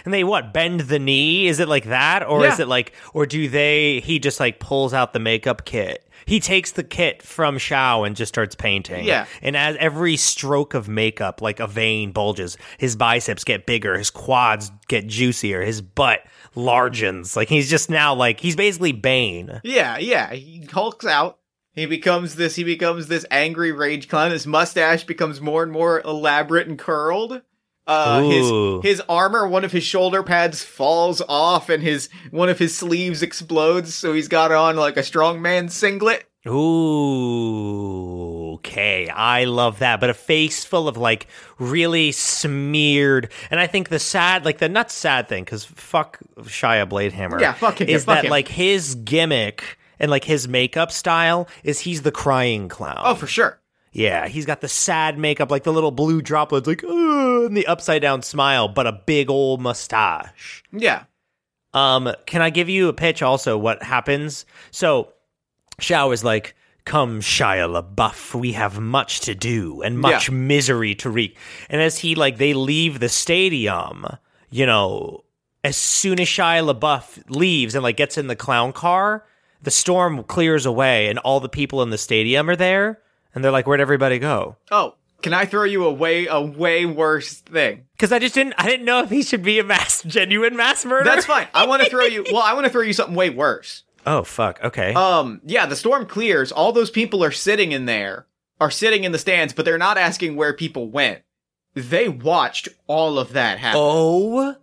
And they what? Bend the knee? Is it like that? Or yeah. is it like... Or do they... He just like pulls out the makeup kit. He takes the kit from Xiao and just starts painting. Yeah. And as every stroke of makeup, like a vein bulges. His biceps get bigger. His quads get juicier. His butt... largens. Like, he's just now, like, he's basically Bane. Yeah, yeah. He hulks out. He becomes this, he becomes this angry rage clown. His mustache becomes more and more elaborate and curled. Uh, Ooh. his, his armor, one of his shoulder pads falls off and his, one of his sleeves explodes. So he's got on like a strongman singlet. Ooh, okay. I love that. But a face full of like really smeared. And I think the sad, like the not sad thing, because fuck Shia Bladehammer. Yeah, fuck him. Is fuck that him. Like his gimmick and like his makeup style is he's the crying clown. Oh, for sure. Yeah, he's got the sad makeup, like the little blue droplets, like, ooh, and the upside down smile, but a big old mustache. Yeah. Um, can I give you a pitch also what happens? So, Xiao is like, come, Shia LaBeouf, we have much to do and much yeah. misery to wreak. And as he, like, they leave the stadium, you know, as soon as Shia LaBeouf leaves and, like, gets in the clown car, the storm clears away and all the people in the stadium are there. And they're like, where'd everybody go? Oh, can I throw you a way, a way worse thing? Because I just didn't, I didn't know if he should be a mass, genuine mass murderer. That's fine. I want to throw you, well, I want to throw you something way worse. Oh, fuck. Okay. Um, yeah, the storm clears. All those people are sitting in there, are sitting in the stands, but they're not asking where people went. They watched all of that happen. Oh,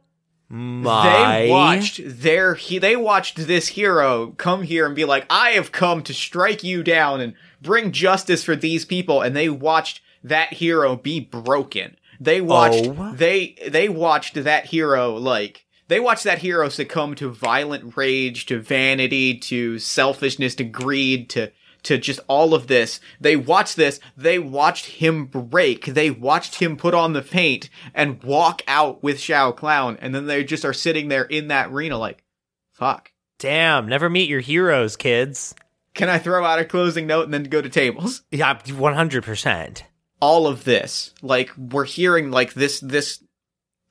my. They watched their, he, they watched this hero come here and be like, I have come to strike you down and bring justice for these people. And they watched that hero be broken. They watched, oh. they, they watched that hero, like, They watch that hero succumb to violent rage, to vanity, to selfishness, to greed, to, to just all of this. They watch this. They watched him break. They watched him put on the paint and walk out with Xiao Clown. And then they just are sitting there in that arena like, fuck. Damn, never meet your heroes, kids. Can I throw out a closing note and then go to tables? Yeah, one hundred percent. All of this. Like, we're hearing like this, this.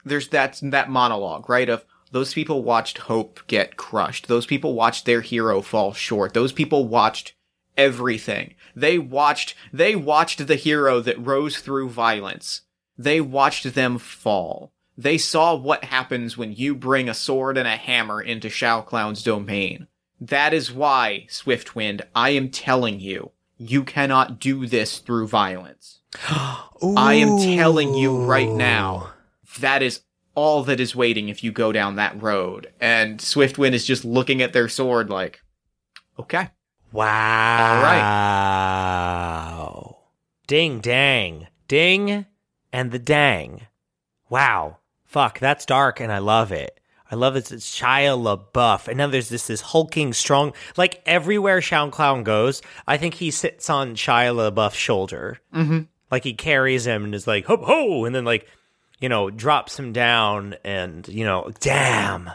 There's that, that monologue, right, of those people watched hope get crushed. Those people watched their hero fall short. Those people watched everything. They watched, they watched the hero that rose through violence. They watched them fall. They saw what happens when you bring a sword and a hammer into Xiao Clown's domain. That is why, Swiftwind, I am telling you, you cannot do this through violence. I am telling you right now. That is all that is waiting if you go down that road. And Swiftwind is just looking at their sword like, okay. Wow. All right. Wow. Ding, dang. Ding and the dang. Wow. Fuck, that's dark and I love it. I love it. It's Shia LaBeouf. And now there's this this hulking, strong, like everywhere Xiao Clown goes, I think he sits on Shia LaBeouf's shoulder. Mm-hmm. Like he carries him and is like, ho, ho, and then like, you know, drops him down and, you know, damn,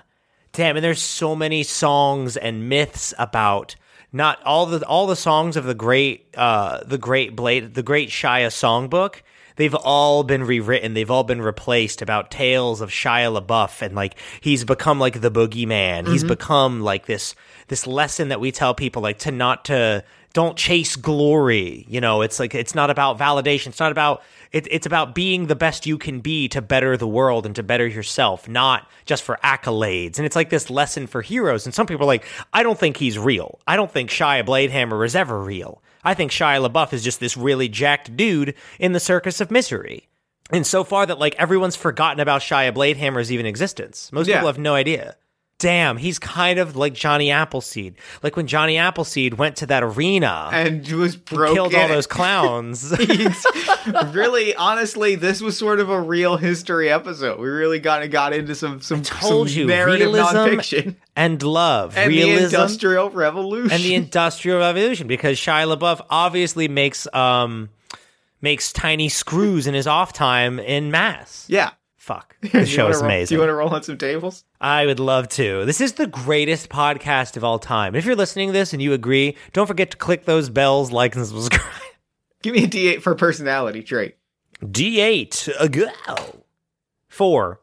damn. And there's so many songs and myths about not all the all the songs of the great uh, the great Blade the great Shia songbook. They've all been rewritten. They've all been replaced about tales of Shia LaBeouf, and like he's become like the boogeyman. Mm-hmm. He's become like this this lesson that we tell people like to not to don't chase glory. You know, it's like it's not about validation. It's not about it, it's about being the best you can be to better the world and to better yourself, not just for accolades. And it's like this lesson for heroes. And some people are like, I don't think he's real. I don't think Shia Bladehammer is ever real. I think Shia LaBeouf is just this really jacked dude in the circus of misery. And so far that, like, everyone's forgotten about Shia Bladehammer's even existence. Most yeah. people have no idea. Damn, he's kind of like Johnny Appleseed. Like when Johnny Appleseed went to that arena. And was broken. Killed all those clowns. Really, honestly, this was sort of a real history episode. We really got, got into some, some, some you, narrative nonfiction. And love. And realism, the Industrial Revolution. And the Industrial Revolution, because Shia LaBeouf obviously makes um makes tiny screws in his off time in mass. Yeah. Fuck. The show is roll, amazing. Do you want to roll on some tables? I would love to. This is the greatest podcast of all time. If you're listening to this and you agree, don't forget to click those bells, like, and subscribe. Give me a D eight for personality trait. D eight. A go. Four.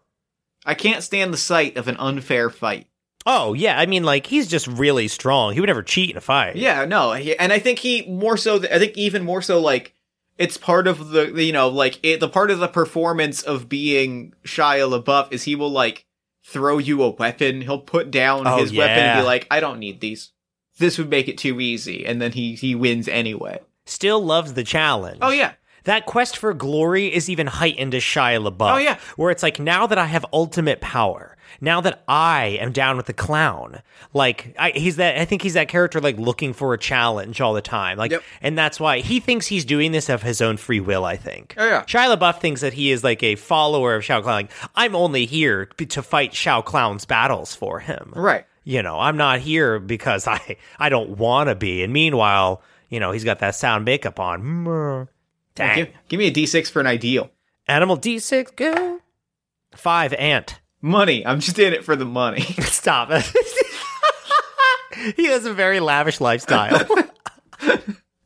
I can't stand the sight of an unfair fight. Oh, yeah. I mean, like, he's just really strong. He would never cheat in a fight. Yeah, no. And I think he more so, I think even more so, like, it's part of the, you know, like, it, the part of the performance of being Shia LaBeouf is he will, like, throw you a weapon. He'll put down oh, his yeah. weapon and be like, I don't need these. This would make it too easy. And then he, he wins anyway. Still loves the challenge. Oh, yeah. That quest for glory is even heightened as Shia LaBeouf. Oh, yeah. Where it's like, now that I have ultimate power, now that I am down with the clown, like, I, he's that, I think he's that character, like, looking for a challenge all the time. Like, yep. And that's why he thinks he's doing this of his own free will, I think. Oh, yeah. Shia LaBeouf thinks that he is, like, a follower of Xiao Clown. Like, I'm only here to fight Xiao Clown's battles for him. Right. You know, I'm not here because I, I don't want to be. And meanwhile, you know, he's got that sound makeup on. Dang. Give, give me a D six for an ideal. Animal D six, go. Five, ant. Money. I'm just in it for the money. Stop it. He has a very lavish lifestyle. Drives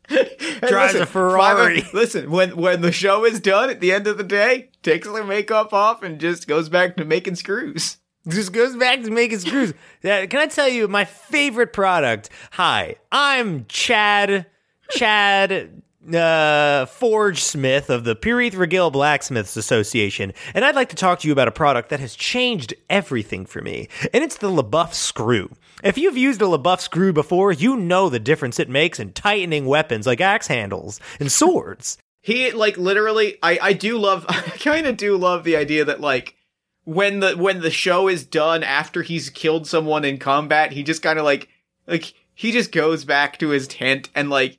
listen, a Ferrari. Five, listen, when when the show is done, at the end of the day, takes the makeup off and just goes back to making screws. Just goes back to making screws. Yeah, can I tell you my favorite product? Hi, I'm Chad. Chad... Uh, Forge Smith of the Purethra Gill Blacksmiths Association, and I'd like to talk to you about a product that has changed everything for me, and it's the LaBeouf Screw. If you've used a LaBeouf Screw before, you know the difference it makes in tightening weapons like axe handles and swords. He, like, literally, I, I do love, I kind of do love the idea that, like, when the, when the show is done after he's killed someone in combat, he just kind of, like, like, he just goes back to his tent and, like,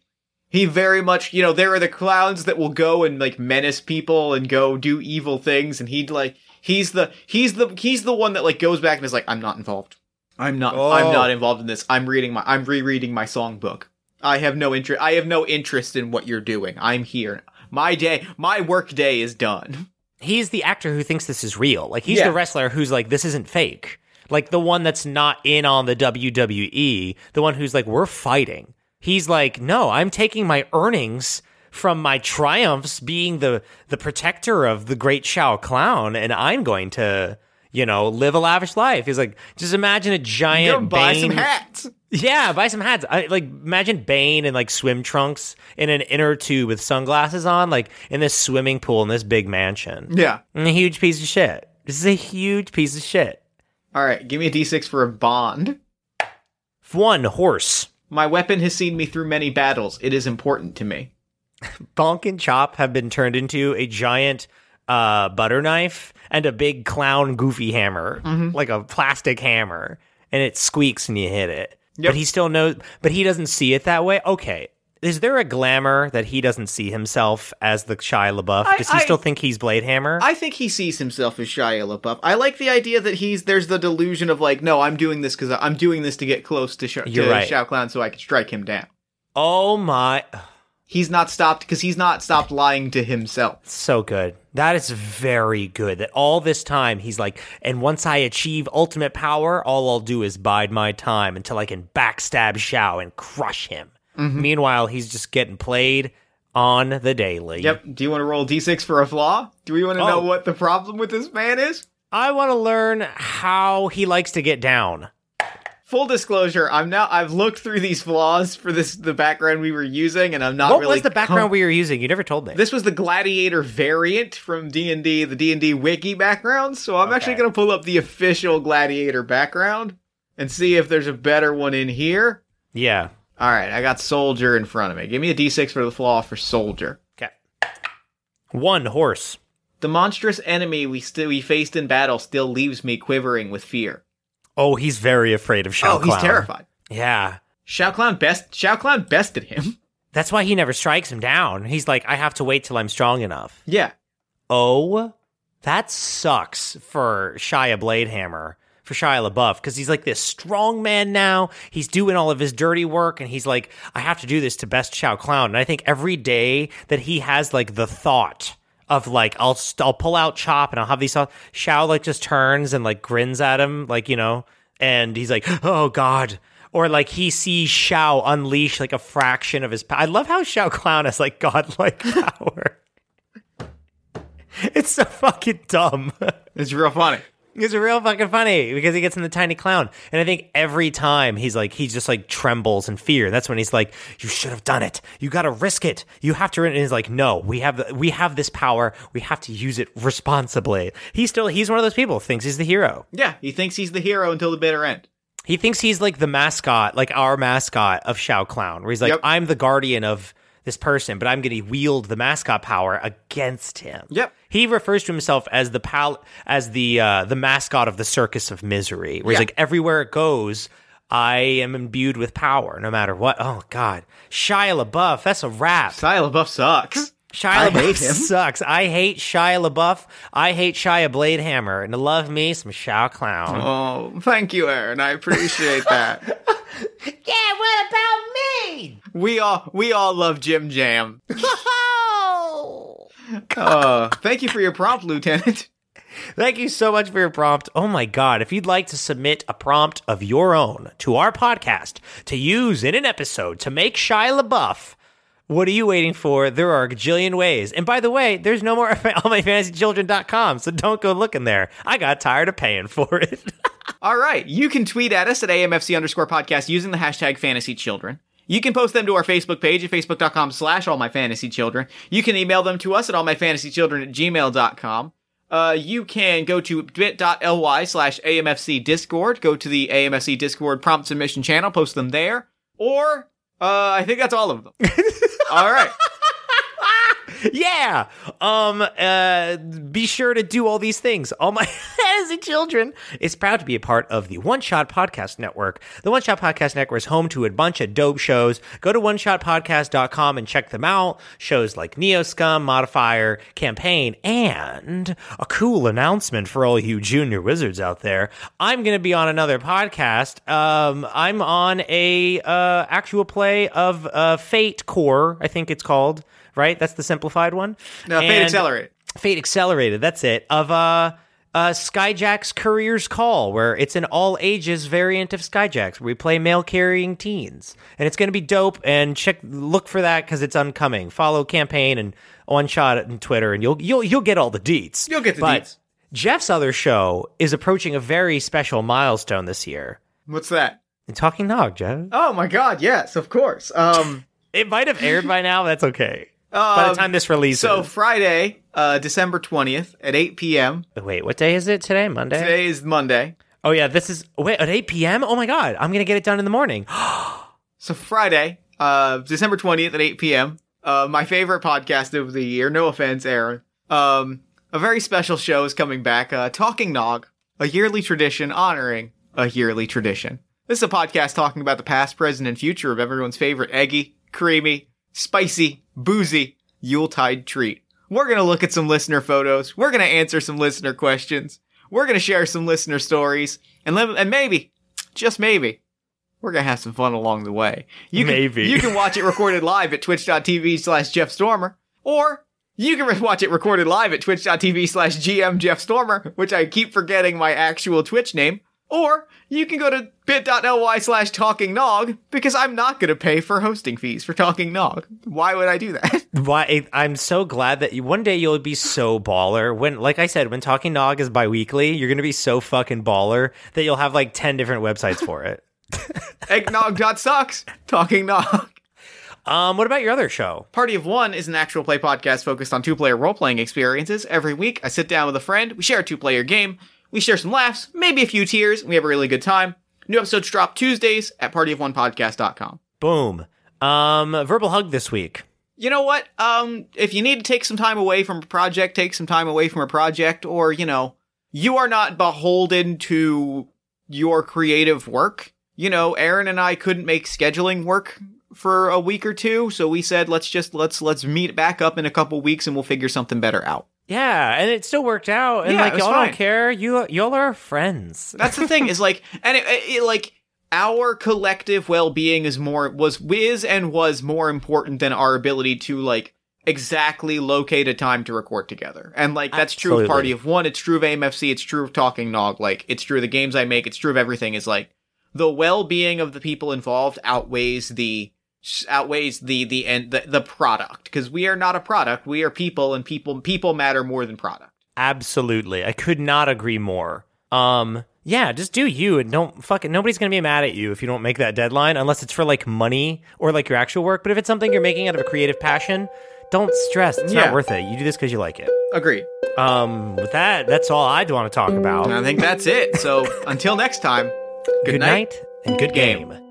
he very much, you know, there are the clowns that will go and, like, menace people and go do evil things, and he'd, like, he's the, he's the, he's the one that, like, goes back and is like, I'm not involved. I'm not, oh. I'm not involved in this. I'm reading my, I'm rereading my songbook. I have no interest, I have no interest in what you're doing. I'm here. My day, my work day is done. He's the actor who thinks this is real. Like, he's yeah. the wrestler who's like, this isn't fake. Like, the one that's not in on the W W E, the one who's like, we're fighting. He's like, no, I'm taking my earnings from my triumphs being the, the protector of the great Xiao Clown, and I'm going to, you know, live a lavish life. He's like, just imagine a giant Bane. Buy some hats. Yeah, buy some hats. I, like, imagine Bane in, like, swim trunks in an inner tube with sunglasses on, like, in this swimming pool in this big mansion. Yeah. And a huge piece of shit. This is a huge piece of shit. All right, give me a D six for a bond. One, horse. My weapon has seen me through many battles. It is important to me. Bonk and Chop have been turned into a giant uh, butter knife and a big clown goofy hammer, mm-hmm. like a plastic hammer, and it squeaks when you hit it. Yep. But he still knows, but he doesn't see it that way. Okay. Is there a glamour that he doesn't see himself as the Shia LaBeouf? I, Does he I, still think he's Bladehammer? I think he sees himself as Shia LaBeouf. I like the idea that he's there's the delusion of like, no, I'm doing this because I'm doing this to get close to, Sh- to right. Shao Clown so I can strike him down. Oh my! He's not stopped because he's not stopped lying to himself. So good. That is very good. That all this time he's like, and once I achieve ultimate power, all I'll do is bide my time until I can backstab Xiao and crush him. Mm-hmm. Meanwhile, he's just getting played on the daily. Yep. Do you want to roll d six for a flaw? Do we want to oh. know what the problem with this man is? I want to learn how he likes to get down. Full disclosure, I'm now I've looked through these flaws for this the background we were using, and I'm not what really... What was the background com- we were using? You never told me. This was the Gladiator variant from D and D, the D and D wiki background, so I'm okay. actually going to pull up the official Gladiator background and see if there's a better one in here. Yeah. All right, I got Soldier in front of me. Give me a d six for the flaw for Soldier. Okay. One, horse. The monstrous enemy we, st- we faced in battle still leaves me quivering with fear. Oh, he's very afraid of Xiao Clown. Oh, he's terrified. Yeah. Xiao Clown best. Xiao Clown bested him. That's why he never strikes him down. He's like, I have to wait till I'm strong enough. Yeah. Oh, that sucks for Shia Bladehammer, for Shia LaBeouf, because he's like this strong man now. He's doing all of his dirty work, and he's like, I have to do this to best Xiao Clown. And I think every day that he has like the thought of like, I'll I'll pull out Chop and I'll have these thoughts. Xiao like just turns and like grins at him, like, you know, and he's like, oh God. Or like he sees Xiao unleash like a fraction of his power. I love how Xiao Clown has like godlike power. It's so fucking dumb. It's real funny. It's real fucking funny because he gets in the tiny clown. And I think every time he's like, he just like trembles in fear. That's when he's like, you should have done it. You got to risk it. You have to. And he's like, no, we have, the, we have this power. We have to use it responsibly. He's still, he's one of those people who thinks he's the hero. Yeah. He thinks he's the hero until the bitter end. He thinks he's like the mascot, like our mascot of Xiao Clown, where he's like, yep. I'm the guardian of this person, but I'm going to wield the mascot power against him. Yep. He refers to himself as the pal- as the uh, the mascot of the circus of misery, where yeah. he's like, everywhere it goes, I am imbued with power, no matter what. Oh, God. Shia LaBeouf, that's a wrap. Shia LaBeouf sucks. Shia LaBeouf sucks. I hate Shia LaBeouf. I hate Shia Bladehammer. And to love me some Xiao Clown. Oh, thank you, Aaron. I appreciate that. Yeah, what about me? We all we all love Jim Jam. Uh, thank you for your prompt, Lieutenant. Thank you so much for your prompt. Oh my God. If you'd like to submit a prompt of your own to our podcast to use in an episode to make Shia LaBeouf, what are you waiting for? There are a gajillion ways. And by the way, there's no more all my fantasy children dot com, so don't go looking there. I got tired of paying for it. All right. You can tweet at us at A M F C underscore podcast using the hashtag fantasy children. You can post them to our Facebook page at facebook.com slash allmyfantasychildren. You can email them to us at allmyfantasychildren at gmail.com. Uh, you can go to bit.ly slash AMFC Discord. Go to the A M F C Discord prompt submission channel. Post them there. Or... Uh, I think that's all of them. All right. Yeah. Um. Uh. Be sure to do all these things. All My Fantasy Children is proud to be a part of the One Shot Podcast Network. The One Shot Podcast Network is home to a bunch of dope shows. Go to one shot podcast dot com and check them out. Shows like Neo Scum, Modifier, Campaign, and a cool announcement for all you junior wizards out there. I'm going to be on another podcast. Um. I'm on a uh actual play of uh Fate Core, I think it's called. Right? That's the simplified one. No, Fate Accelerated. Fate Accelerated, that's it. Of uh, uh, Skyjack's Courier's Call, where it's an all-ages variant of Skyjack's, where we play mail-carrying teens. And it's going to be dope, and check, look for that, because it's oncoming. Follow Campaign and One Shot on Twitter, and you'll you'll you'll get all the deets. You'll get the but deets. Jeff's other show is approaching a very special milestone this year. What's that? And Talking Nog, Jeff. Oh, my God, yes, of course. Um, It might have aired by now, but that's okay. Um, By the time this releases. So Friday, uh, December twentieth at eight p.m. Wait, what day is it today? Monday? Today is Monday. Oh, yeah, this is... Wait, at eight p.m.? Oh, my God. I'm going to get it done in the morning. So Friday, uh, December twentieth at eight p.m., uh, my favorite podcast of the year, no offense, Aaron, um, a very special show is coming back, uh, Talking Nog, a yearly tradition honoring a yearly tradition. This is a podcast talking about the past, present, and future of everyone's favorite eggy, creamy, spicy, boozy Yuletide treat. We're going to look at some listener photos. We're going to answer some listener questions. We're going to share some listener stories. And live, and maybe, just maybe, we're going to have some fun along the way. You maybe. Can, you can watch it recorded live at twitch.tv slash Jeff Stormer. Or You can watch it recorded live at twitch dot t v slash G M Jeff Stormer, which I keep forgetting my actual Twitch name. Or you can go to bit dot l y slash Talking Nog, because I'm not going to pay for hosting fees for Talking Nog. Why would I do that? Why? I'm so glad that you, one day you'll be so baller. When, like I said, when Talking Nog is bi-weekly, you're going to be so fucking baller that you'll have like ten different websites for it. Eggnog.sucks. Talking Nog. Um, what about your other show? Party of One is an actual play podcast focused on two-player role-playing experiences. Every week, I sit down with a friend, we share a two-player game, we share some laughs, maybe a few tears, and we have a really good time. New episodes drop Tuesdays at party of one podcast dot com. Boom. Um, verbal hug this week. You know what? Um, if you need to take some time away from a project, take some time away from a project, or, you know, you are not beholden to your creative work. You know, Aaron and I couldn't make scheduling work for a week or two, so we said let's just let's let's meet back up in a couple weeks and we'll figure something better out. Yeah, and it still worked out, and yeah, like y'all fine. Don't care. You y'all are friends. That's the thing is like, and it, it, like our collective well-being is more was is and was more important than our ability to like exactly locate a time to record together. And like that's Absolutely. True of Party of One. It's true of A M F C. It's true of Talking Nog. Like it's true of the games I make. It's true of everything. Is like the well-being of the people involved outweighs the. outweighs the the end the, the product, because we are not a product, we are people, and people people matter more than product. Absolutely. I could not agree more. Um yeah, just do you, and don't fucking nobody's gonna be mad at you if you don't make that deadline, unless it's for like money or like your actual work. But if it's something you're making out of a creative passion, don't stress. It's yeah. not worth it. You do this because you like it. Agreed. Um with that, that's all I'd want to talk about, and I think that's it. So until next time, good, good night, night and good game, game.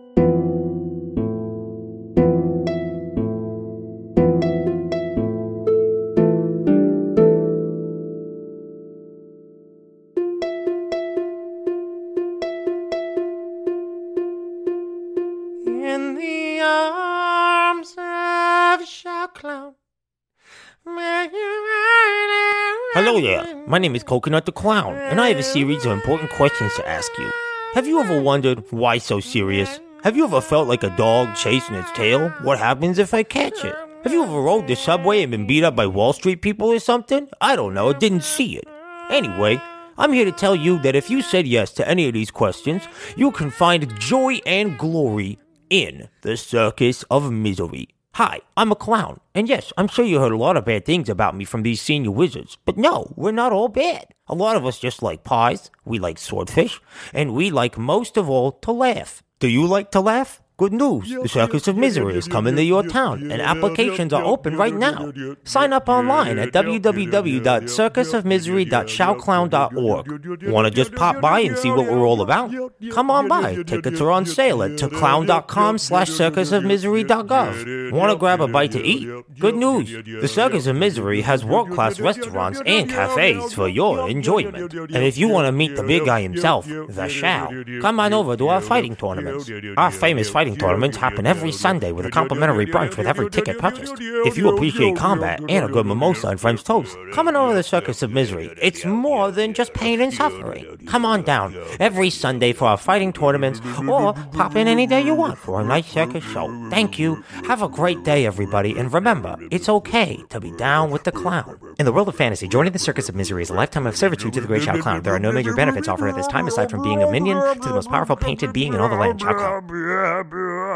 Hello there, my name is Coconut the Clown, and I have a series of important questions to ask you. Have you ever wondered why so serious? Have you ever felt like a dog chasing its tail? What happens if I catch it? Have you ever rode the subway and been beat up by Wall Street people or something? I don't know, I didn't see it. Anyway, I'm here to tell you that if you said yes to any of these questions, you can find joy and glory in the circus of misery. Hi, I'm a clown, and yes, I'm sure you heard a lot of bad things about me from these senior wizards, but no, we're not all bad. A lot of us just like pies, we like swordfish, and we like most of all to laugh. Do you like to laugh? Good news, the Circus of Misery is coming to your town, and applications are open right now. Sign up online at w w w dot circus of misery dot shout clown dot org. Want to just pop by and see what we're all about? Come on by. Tickets are on sale at to clown dot com slash circus of misery dot gov. Want to grab a bite to eat? Good news, the Circus of Misery has world-class restaurants and cafes for your enjoyment. And if you want to meet the big guy himself, the Xiao, come on over to our fighting tournaments. Our famous fighting tournaments happen every Sunday with a complimentary brunch with every ticket purchased. If you appreciate combat and a good mimosa and French toast, come on over to the Circus of Misery. It's more than just pain and suffering. Come on down every Sunday for our fighting tournaments, or pop in any day you want for a nice circus show. Thank you. Have a great day, everybody, and remember, it's okay to be down with the clown. In the world of fantasy, joining the Circus of Misery is a lifetime of servitude to the great Xiao Clown. There are no major benefits offered at this time aside from being a minion to the most powerful painted being in all the land, Xiao Clown.